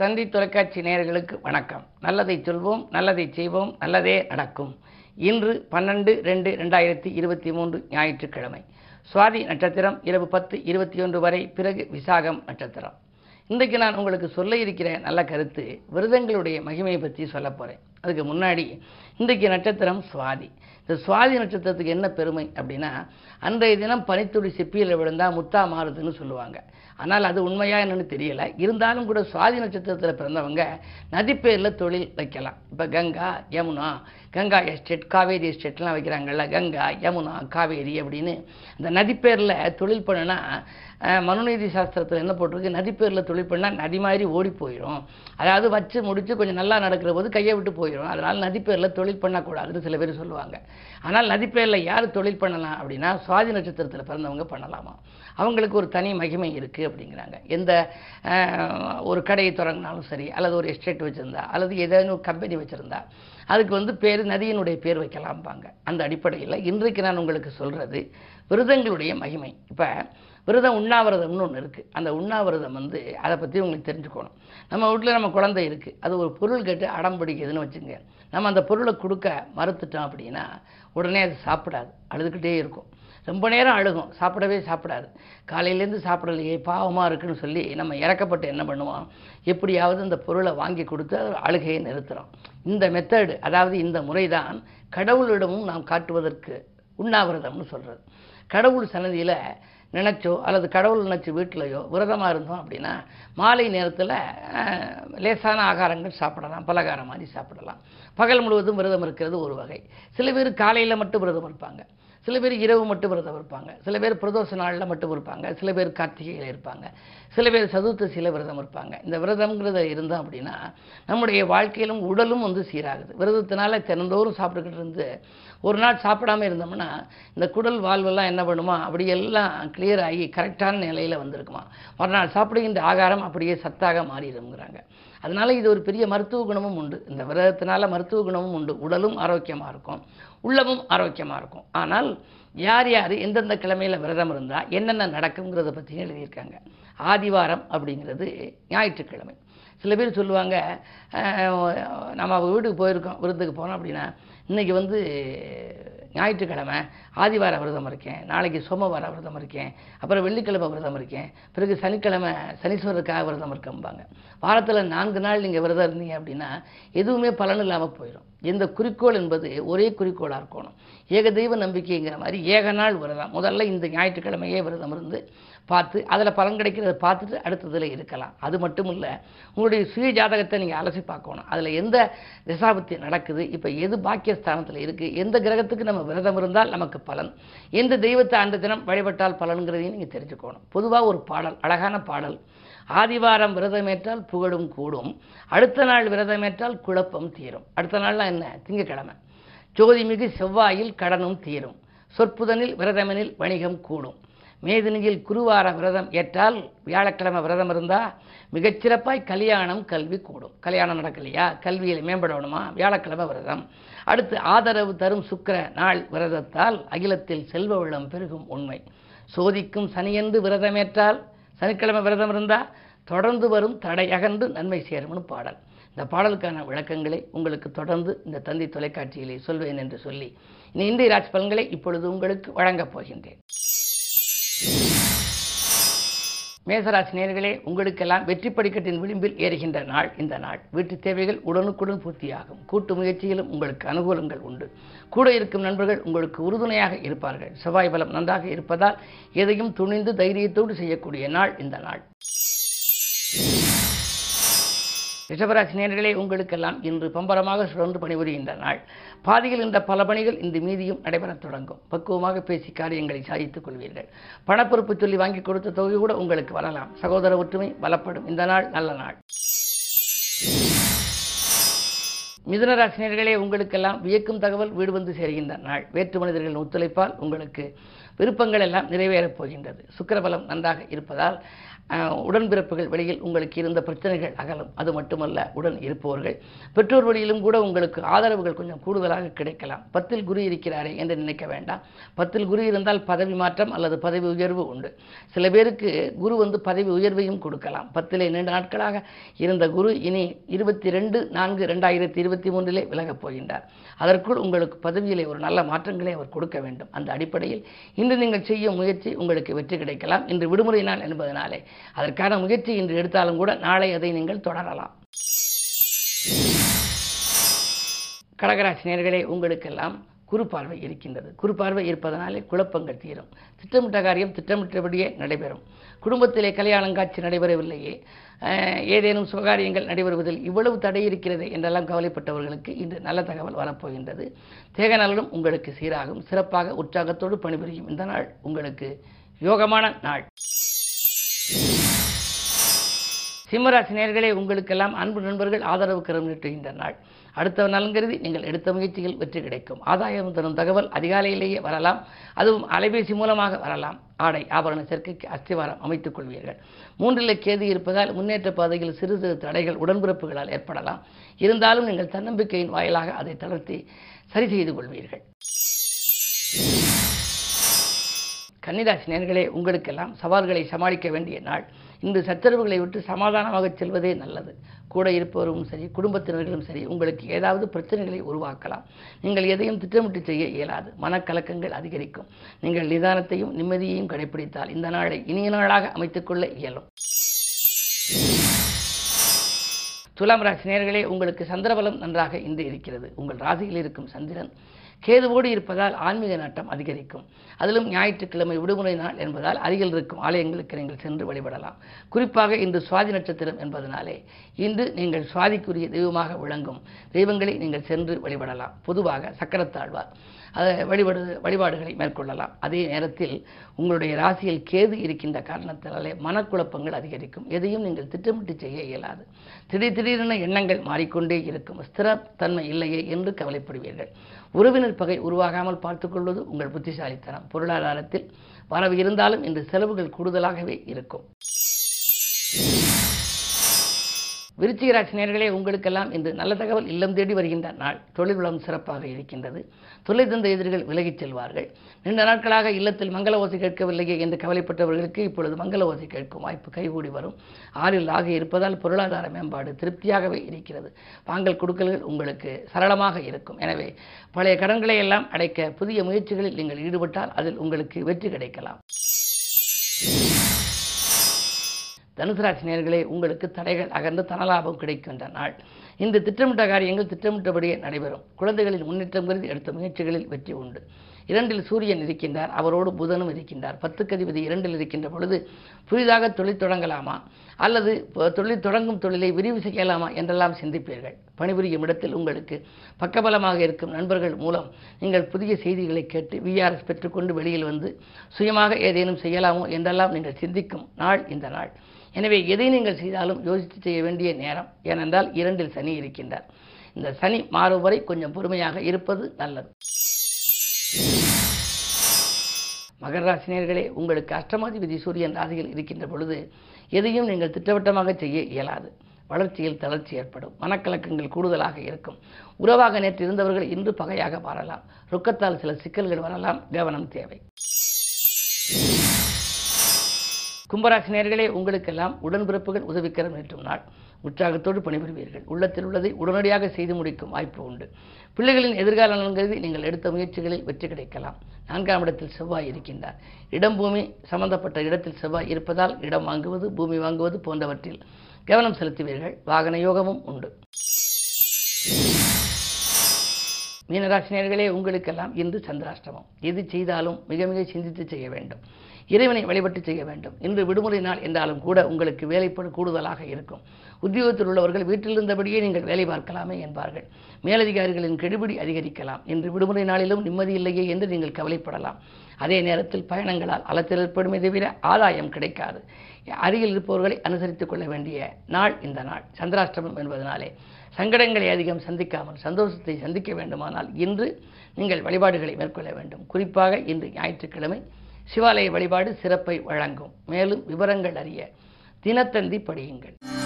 தந்தி தொலைக்காட்சி நேயர்களுக்கு வணக்கம். நல்லதை சொல்வோம், நல்லதை செய்வோம், நல்லதே நடக்கும். இன்று 12/2/2023 ஞாயிற்றுக்கிழமை, சுவாதி நட்சத்திரம் இரவு 10:21 வரை, பிறகு விசாகம் நட்சத்திரம். இன்றைக்கு நான் உங்களுக்கு சொல்ல இருக்கிற நல்ல கருத்து விரதங்களுடைய மகிமையை பற்றி சொல்ல போகிறேன். அதுக்கு முன்னாடி இன்றைக்கு நட்சத்திரம் சுவாதி. இந்த சுவாதி நட்சத்திரத்துக்கு என்ன பெருமை அப்படின்னா, அன்றைய தினம் பனித்துளி சிப்பியில் விழுந்தால் முத்தா மாறுதுன்னு சொல்லுவாங்க. ஆனால் அது உண்மையா என்னன்னு தெரியலை. இருந்தாலும் கூட சுவாதி நட்சத்திரத்தில் பிறந்தவங்க நதிப்பேரில் தொழில் வைக்கலாம். இப்போ கங்கா யமுனா, கங்கா எஸ்டேட், காவேரி எஸ்டேட்லாம் வைக்கிறாங்கள்ல, கங்கா யமுனா காவேரி அப்படின்னு அந்த நதிப்பேரில் தொழில் பண்ணுனா, மனுநீதி சாஸ்திரத்தில் என்ன போட்டிருக்கு, நதிப்பேரில் தொழில் பண்ணால் நதி மாதிரி ஓடி போயிடும். அதாவது வச்சு முடித்து கொஞ்சம் நல்லா நடக்கிற போது கையை விட்டு போயிடும். அதனால் நதிப்பேரில் தொழில் பண்ணக்கூடாதுன்னு சில பேர் சொல்லுவாங்க. ஆனால் நதிப்பேரில் யார் தொழில் பண்ணலாம் அப்படின்னா, சுவாதி நட்சத்திரத்தில் பிறந்தவங்க பண்ணலாமா. அவங்களுக்கு ஒரு தனி மகிமை இருக்குது அப்படிங்கிறாங்க. எந்த ஒரு கடையை தொடங்கினாலும் சரி, அல்லது ஒரு எஸ்டேட் வச்சுருந்தா, அல்லது ஏதேனும் ஒரு கம்பெனி வச்சுருந்தா, அதுக்கு வந்து பேர் நதியினுடைய பேர் வைக்கலாம்பாங்க. அந்த அடிப்படையில் இன்றைக்கு நான் உங்களுக்கு சொல்கிறது விரதங்களுடைய மகிமை. இப்போ விரதம், உண்ணாவிரதம்னு ஒன்று இருக்குது. அந்த உண்ணாவிரதம் வந்து அதை பற்றி உங்களுக்கு தெரிஞ்சுக்கணும். நம்ம வீட்டில் நம்ம குழந்தை இருக்குது, அது ஒரு பொருள் கேட்டு அடம் பிடிக்குதுன்னு வச்சுங்க. நம்ம அந்த பொருளை கொடுக்க மறுத்துட்டோம் அப்படின்னா உடனே அது சாப்பிடாது, அழுதுகிட்டே இருக்கும். ரொம்ப நேரம் அழுகும், சாப்பிடவே சாப்பிடாது. காலையிலேருந்து சாப்பிடலையே, பாவமாக இருக்குன்னு சொல்லி நம்ம இறக்கப்பட்டு என்ன பண்ணுவோம், எப்படியாவது அந்த பொருளை வாங்கி கொடுத்து அழுகையை நிறுத்துகிறோம். இந்த மெத்தடு, அதாவது இந்த முறை தான் கடவுளிடமும் நாம் காட்டுவதற்கு உண்ணாவிரதம்னு சொல்கிறது. கடவுள் சன்னதியில் நினச்சோ அல்லது கடவுள் நினச்சி வீட்டிலையோ விரதமாக இருந்தோம் அப்படின்னா, மாலை நேரத்தில் லேசான ஆகாரங்கள் சாப்பிடலாம், பலகாரம் மாதிரி சாப்பிடலாம். பகல் முழுவதும் விரதம் இருக்கிறது ஒரு வகை. சில பேர் காலையில் மட்டும் விரதம் இருப்பாங்க, சில பேர் இரவு மட்டும் விரதம் இருப்பாங்க, சில பேர் பிரதோஷ நாளில் மட்டும் இருப்பாங்க, சில பேர் கார்த்திகையில் இருப்பாங்க, சில பேர் சதுர்த்தசியில் விரதம் இருப்பாங்க. இந்த விரதம்ங்கிறத இருந்தோம் அப்படின்னா நம்முடைய வாழ்க்கையிலும் உடலும் வந்து சீராகுது. விரதத்தினால தினந்தோறும் சாப்பிட்டுக்கிட்டு இருந்து ஒரு நாள் சாப்பிடாமல் இருந்தோம்னா இந்த குடல் வாழ்வெல்லாம் என்ன பண்ணுமா, அப்படியெல்லாம் கிளியர் ஆகி கரெக்டான நிலையில் வந்திருக்குமா. மறுநாள் சாப்பிடுகின்ற ஆகாரம் அப்படியே சத்தாக மாறிடுங்கிறாங்க. அதனால் இது ஒரு பெரிய மருத்துவ குணமும் உண்டு. இந்த விரதத்தினால மருத்துவ குணமும் உண்டு. உடலும் ஆரோக்கியமாக இருக்கும், உள்ளமும் ஆரோக்கியமாக இருக்கும். ஆனால் யார் யார் எந்தெந்த கிழமையில் விரதம் இருந்தால் என்னென்ன நடக்குங்கிறத பற்றியும் எழுதியிருக்காங்க. ஆதிவாரம் அப்படிங்கிறது ஞாயிற்றுக்கிழமை. சில பேர் சொல்லுவாங்க, நம்ம வீட்டுக்கு போயிருக்கோம், விருந்துக்கு போனோம் அப்படின்னா, இன்றைக்கி வந்து ஞாயிற்றுக்கிழமை ஆதிவார விரதம் இருக்கேன், நாளைக்கு சோமவார விரதம் இருக்கேன், அப்புறம் வெள்ளிக்கிழமை விரதம் இருக்கேன், பிறகு சனிக்கிழமை சனீஸ்வரருக்காக விரதம் இருக்கம்பாங்க. வாரத்தில் 4 நாள் நீங்கள் விரதம் இருந்தீங்க அப்படின்னா எதுவுமே பலன் இல்லாமல் போயிடும். இந்த குறிக்கோள் என்பது ஒரே குறிக்கோளாக இருக்கணும், ஏக தெய்வ நம்பிக்கைங்கிற மாதிரி ஏக நாள் விரதம். முதல்ல இந்த ஞாயிற்றுக்கிழமையே விரதம் இருந்து பார்த்து அதில் பலன் கிடைக்கிறத பார்த்துட்டு அடுத்ததில் இருக்கலாம். அது மட்டும் இல்லை, உங்களுடைய சுய ஜாதகத்தை நீங்கள் அலசி பார்க்கணும். அதில் எந்த திசாபுத்தி நடக்குது, இப்போ எது பாக்கியஸ்தானத்தில் இருக்குது, எந்த கிரகத்துக்கு நம்ம விரதம் இருந்தால் நமக்கு பலன், எந்த தெய்வத்தை அந்த தினம் வழிபட்டால் பலன்கிறதையும் நீங்கள் தெரிஞ்சுக்கணும். பொதுவாக ஒரு பாடல், அழகான பாடல், ஆதிவாரம் விரதமேற்றால் புகழும் கூடும், அடுத்த நாள் விரதமேற்றால் குழப்பம் தீரும். அடுத்த நாள்லாம் என்ன, திங்கக்கிழமை. ஜோதிமிகு செவ்வாயில் கடனும் தீரும், சொற்புதனில் விரதமெனில் வணிகம் கூடும், மேதினியில் குருவார விரதம் ஏற்றால், வியாழக்கிழமை விரதம் இருந்தால் மிகச்சிறப்பாய் கல்யாணம் கல்வி கூடும். கல்யாணம் நடக்கலையா, கல்வியில் மேம்படணுமா, வியாழக்கிழமை விரதம். அடுத்து ஆதரவு தரும் சுக்கிர நாள் விரதத்தால் அகிலத்தில் செல்வ வளம் பெருகும் உண்மை, சோதிக்கும் சனியன்று விரதமேற்றால், சனிக்கிழமை விரதம் இருந்தால் தொடர்ந்து வரும் தடை அகன்று நன்மை சேரும்னு பாடல். இந்த பாடலுக்கான விளக்கங்களை உங்களுக்கு தொடர்ந்து இந்த தந்தி தொலைக்காட்சியிலே சொல்வேன் என்று சொல்லி இந்திய ராசி பலன்களை இப்பொழுது உங்களுக்கு வழங்கப் போகின்றேன். மேசராசி நேயர்களே, உங்களுக்கெல்லாம் வெற்றி படிக்கட்டின் விளிம்பில் ஏறுகின்ற நாள் இந்த நாள். வீட்டு தேவைகள் உடனுக்குடன் பூர்த்தியாகும், கூட்டு முயற்சியிலும் உங்களுக்கு அனுகூலங்கள் உண்டு, கூட இருக்கும் நண்பர்கள் உங்களுக்கு உறுதுணையாக இருப்பார்கள். செவ்வாய் பலம் நன்றாக இருப்பதால் எதையும் துணிந்து தைரியத்தோடு செய்யக்கூடிய நாள் இந்த நாள். ரிஷபராசி நேயர்களே, உங்களுக்கெல்லாம் இன்று பம்பரமாக சுழன்று பணிபுரிகின்ற நாள். பாதியில் இந்த பல பணிகள் இந்த மீதியும் நடைபெறத் தொடங்கும். பக்குவமாக பேசி காரியங்களை சாதித்துக் கொள்வீர்கள். பணப்பொறுப்பு சொல்லி வாங்கி கொடுத்த தொகை கூட உங்களுக்கு வரலாம். சகோதர ஒற்றுமை பலப்படும் இந்த நாள், நல்ல நாள். மிதுனராசி நேயர்களே, உங்களுக்கெல்லாம் வியக்கும் தகவல் வீடு வந்து சேர்கின்ற நாள். வேற்று மனிதர்களின் ஒத்துழைப்பால் உங்களுக்கு விருப்பங்கள் எல்லாம் நிறைவேறப் போகின்றது. சுக்கிரபலம் நன்றாக இருப்பதால் உடன்பிறப்புகள் வழியில் உங்களுக்கு இருந்த பிரச்சனைகள் அகலும். அது மட்டுமல்ல, உடன் இருப்பவர்கள் பெற்றோர் வழியிலும் கூட உங்களுக்கு ஆதரவுகள் கொஞ்சம் கூடுதலாக கிடைக்கலாம். 10ல் குரு இருக்கிறாரே என்று நினைக்க வேண்டாம். 10ல் குரு இருந்தால் பதவி மாற்றம் அல்லது பதவி உயர்வு உண்டு. சில பேருக்கு குரு பதவி உயர்வையும் கொடுக்கலாம். 10லே 2 நாட்களாக இருந்த குரு இனி 22/4/2023 விலகப் போகின்றார். அதற்குள் உங்களுக்கு பதவியிலே ஒரு நல்ல மாற்றங்களை அவர் கொடுக்க வேண்டும். அந்த அடிப்படையில் இன்று நீங்கள் செய்யும் முயற்சி உங்களுக்கு வெற்றி கிடைக்கலாம். இன்று விடுமுறை நாள் என்பதனாலே அதற்கான முயற்சி இன்று எடுத்தாலும் கூட நாளை அதை நீங்கள் தொடரலாம். கடகராசி நேயர்களே, உங்களுக்கெல்லாம் குறுபார்வை இருக்கின்றது. குறுபார்வை இருப்பதனாலே குழப்பங்கள் தீரும். திட்டமிட்ட காரியம் திட்டமிட்டபடியே நடைபெறும். குடும்பத்திலே கல்யாண காட்சி நடைபெறவில்லையே, ஏதேனும் சுகாரியங்கள் நடைபெறுவதில் இவ்வளவு தடை இருக்கிறது என்றெல்லாம் கவலைப்பட்டவர்களுக்கு இன்று நல்ல தகவல் வரப்போகின்றது. தேக நலனும் உங்களுக்கு சீராகும். சிறப்பாக உற்சாகத்தோடு பணிபுரியும் இந்த நாள் உங்களுக்கு யோகமான நாள். சிம்மராசி நேயர்களே, உங்களுக்கெல்லாம் அன்பு நண்பர்கள் ஆதரவு கரம் நீட்டுகின்ற நாள். அடுத்த நலன்கருதி நீங்கள் எடுத்த முயற்சியில் வெற்றி கிடைக்கும். ஆதாயம் தரும் தகவல் அதிகாலையிலேயே வரலாம். அதுவும் அலைபேசி மூலமாக வரலாம். ஆடை ஆபரண சேர்க்கைக்கு அஸ்திவாரம் அமைத்துக் கொள்வீர்கள். 3ல் கேது இருப்பதால் முன்னேற்ற பாதையில் சிறு சிறு தடைகள் உடன்பிறப்புகளால் ஏற்படலாம். இருந்தாலும் நீங்கள் தன்னம்பிக்கையின் வாயிலாக அதை தளர்த்தி சரி செய்து கொள்வீர்கள். கன்னிராசி நேயர்களே, உங்களுக்கெல்லாம் சவால்களை சமாளிக்க வேண்டிய நாள். இன்று சச்சரவுகளை விட்டு சமாதானமாக செல்வதே நல்லது. கூட இருப்பவரும் சரி குடும்பத்தினர்களும் சரி உங்களுக்கு ஏதாவது பிரச்சனைகளை உருவாக்கலாம். நீங்கள் எதையும் திட்டமிட்டு செய்ய இயலாது. மனக்கலக்கங்கள் அதிகரிக்கும். நீங்கள் நிதானத்தையும் நிம்மதியையும் கடைபிடித்தால் இந்த நாளை இனிய நாளாக அமைத்துக்கொள்ள இயலும். துலாம் ராசி நேயர்களே, உங்களுக்கு சந்திரபலம் நன்றாக இன்று இருக்கிறது. உங்கள் ராசியில் இருக்கும் சந்திரன் கேதுவோடு இருப்பதால் ஆன்மீக நாட்டம் அதிகரிக்கும். அதிலும் ஞாயிற்றுக்கிழமை விடுமுறை நாள் என்பதால் அருகில் இருக்கும் ஆலயங்களுக்கு நீங்கள் சென்று வழிபடலாம். குறிப்பாக இன்று சுவாதி நட்சத்திரம் என்பதனாலே இன்று நீங்கள் சுவாதிக்குரிய தெய்வமாக விளங்கும் தெய்வங்களை நீங்கள் சென்று வழிபடலாம். பொதுவாக சக்கரத்தாழ்வார் வழிபாடுகளை மேற்கொள்ளலாம். அதே நேரத்தில் உங்களுடைய ராசியில் கேது இருக்கின்ற காரணத்தினாலே மனக்குழப்பங்கள் அதிகரிக்கும். எதையும் நீங்கள் திட்டமிட்டு செய்ய இயலாது. திடீரென எண்ணங்கள் மாறிக்கொண்டே இருக்கும். ஸ்திரத்தன்மை இல்லையே என்று கவலைப்படுவீர்கள். உறவினர் பகை உருவாகாமல் பார்த்துக்கொள்வது உங்கள் புத்திசாலித்தனம். பொருளாதாரத்தில் வரவு இருந்தாலும் இன்று செலவுகள் கூடுதலாகவே இருக்கும். விருச்சிக ராசி நேயர்களே, உங்களுக்கெல்லாம் இன்று நல்ல தகவல் இல்லம் தேடி வருகின்ற நாள். தொழில் வளம் சிறப்பாக இருக்கின்றது. தொல்லை தந்த எதிரிகள் விலகிச் செல்வார்கள். நீண்ட நாட்களாக இல்லத்தில் மங்கள ஓசை கேட்கவில்லையே என்று கவலைப்பட்டவர்களுக்கு இப்பொழுது மங்கள ஓசை கேட்கும் வாய்ப்பு கைகூடி வரும். 6ல் ராகு இருப்பதால் பொருளாதார மேம்பாடு திருப்தியாகவே இருக்கிறது. வாங்கல் கொடுக்கல்கள் உங்களுக்கு சரளமாக இருக்கும். எனவே பழைய கடன்களை எல்லாம் அடைக்க புதிய முயற்சிகளில் நீங்கள் ஈடுபட்டால் அதில் உங்களுக்கு வெற்றி கிடைக்கலாம். தனுசு ராசி நேயர்களே, உங்களுக்கு தடைகள் அகன்று தனலாபம் கிடைக்கின்ற நாள். இந்த திட்டமிட்ட காரியங்கள் திட்டமிட்டபடியே நடைபெறும். குழந்தைகளின் முன்னேற்றம் கருதி எடுத்த முயற்சிகளில் வெற்றி உண்டு. 2ல் சூரியன் இருக்கின்றார். அவரோடு புதனும் இருக்கின்றார். 10க்கு அதிபதி 2ல் இருக்கின்ற பொழுது புதிதாக தொழில் தொடங்கலாமா அல்லது தொழில் தொடங்கும் தொழிலை விரிவு செய்யலாமா என்றெல்லாம் சிந்திப்பீர்கள். பணிபுரியும் இடத்தில் உங்களுக்கு பக்கபலமாக இருக்கும் நண்பர்கள் மூலம் நீங்கள் புதிய செய்திகளை கேட்டு விஆர்எஸ் பெற்றுக்கொண்டு வெளியில் வந்து சுயமாக ஏதேனும் செய்யலாமோ என்றெல்லாம் நீங்கள் சிந்திக்கும் நாள் இந்த நாள். எனவே எதை நீங்கள் செய்தாலும் யோசித்து செய்ய வேண்டிய நேரம். ஏனென்றால் 2ல் சனி இருக்கின்றார். இந்த சனி மாறும் வரை கொஞ்சம் பொறுமையாக இருப்பது நல்லது. மகர ராசி நேயர்களே, உங்களுக்கு அஷ்டமாதிபதி சூரியன் ராசியில் இருக்கின்ற பொழுது எதையும் நீங்கள் திட்டவட்டமாக செய்ய இயலாது. வளர்ச்சியில் தளர்ச்சி ஏற்படும். மனக்கலக்கங்கள் கூடுதலாக இருக்கும். உறவாக நேற்று இருந்தவர்கள் இன்று பகையாக மாறலாம். ரொக்கத்தால் சில சிக்கல்கள் வரலாம். கவனம் தேவை. கும்பராசி நேயர்களே, உங்களுக்கெல்லாம் உடன்பிறப்புகள் உதவிக்கரம் நீட்டும் நாள். உற்சாகத்தோடு பணிபுரிவீர்கள். உள்ளத்தில் உள்ளதை உடனடியாக செய்து முடிக்கும் வாய்ப்பு உண்டு. பிள்ளைகளின் எதிர்கால நலன்கருதி நீங்கள் எடுத்த முயற்சிகளில் வெற்றி கிடைக்கலாம். 4ஆம் இடத்தில் செவ்வாய் இருக்கின்றார். இடம் பூமி சம்பந்தப்பட்ட இடத்தில் செவ்வாய் இருப்பதால் இடம் வாங்குவது பூமி வாங்குவது போன்றவற்றில் கவனம் செலுத்துவீர்கள். வாகன யோகமும் உண்டு. மீனராசி நேயர்களே, உங்களுக்கெல்லாம் இன்று சந்திராஷ்டமம். எது செய்தாலும் மிக மிக சிந்தித்து செய்ய வேண்டும். இறைவனை வழிபட்டு செய்ய வேண்டும். இன்று விடுமுறை நாள் என்றாலும் கூட உங்களுக்கு வேலைப்படு கூடுதலாக இருக்கும். உத்தியோகத்தில் உள்ளவர்கள் வீட்டில் இருந்தபடியே நீங்கள் வேலை பார்க்கலாமே என்பார்கள். மேலதிகாரிகளின் கெடுபிடி அதிகரிக்கலாம். இன்று விடுமுறை நாளிலும் நிம்மதி இல்லையே என்று நீங்கள் கவலைப்படலாம். அதே நேரத்தில் பயணங்களால் அலச்சல் ஏற்படுமே தவிர ஆதாயம் கிடைக்காது. அருகில் இருப்பவர்களை அனுசரித்துக் கொள்ள வேண்டிய நாள் இந்த நாள். சந்திராஷ்டமம் என்பதனாலே சங்கடங்களை அதிகம் சந்திக்காமல் சந்தோஷத்தை சந்திக்க வேண்டுமானால் இன்று நீங்கள் வழிபாடுகளை மேற்கொள்ள வேண்டும். குறிப்பாக இன்று ஞாயிற்றுக்கிழமை சிவாலய வழிபாடு சிறப்பை வழங்கும். மேலும் விவரங்கள் அறிய தினத்தந்தி படியுங்கள்.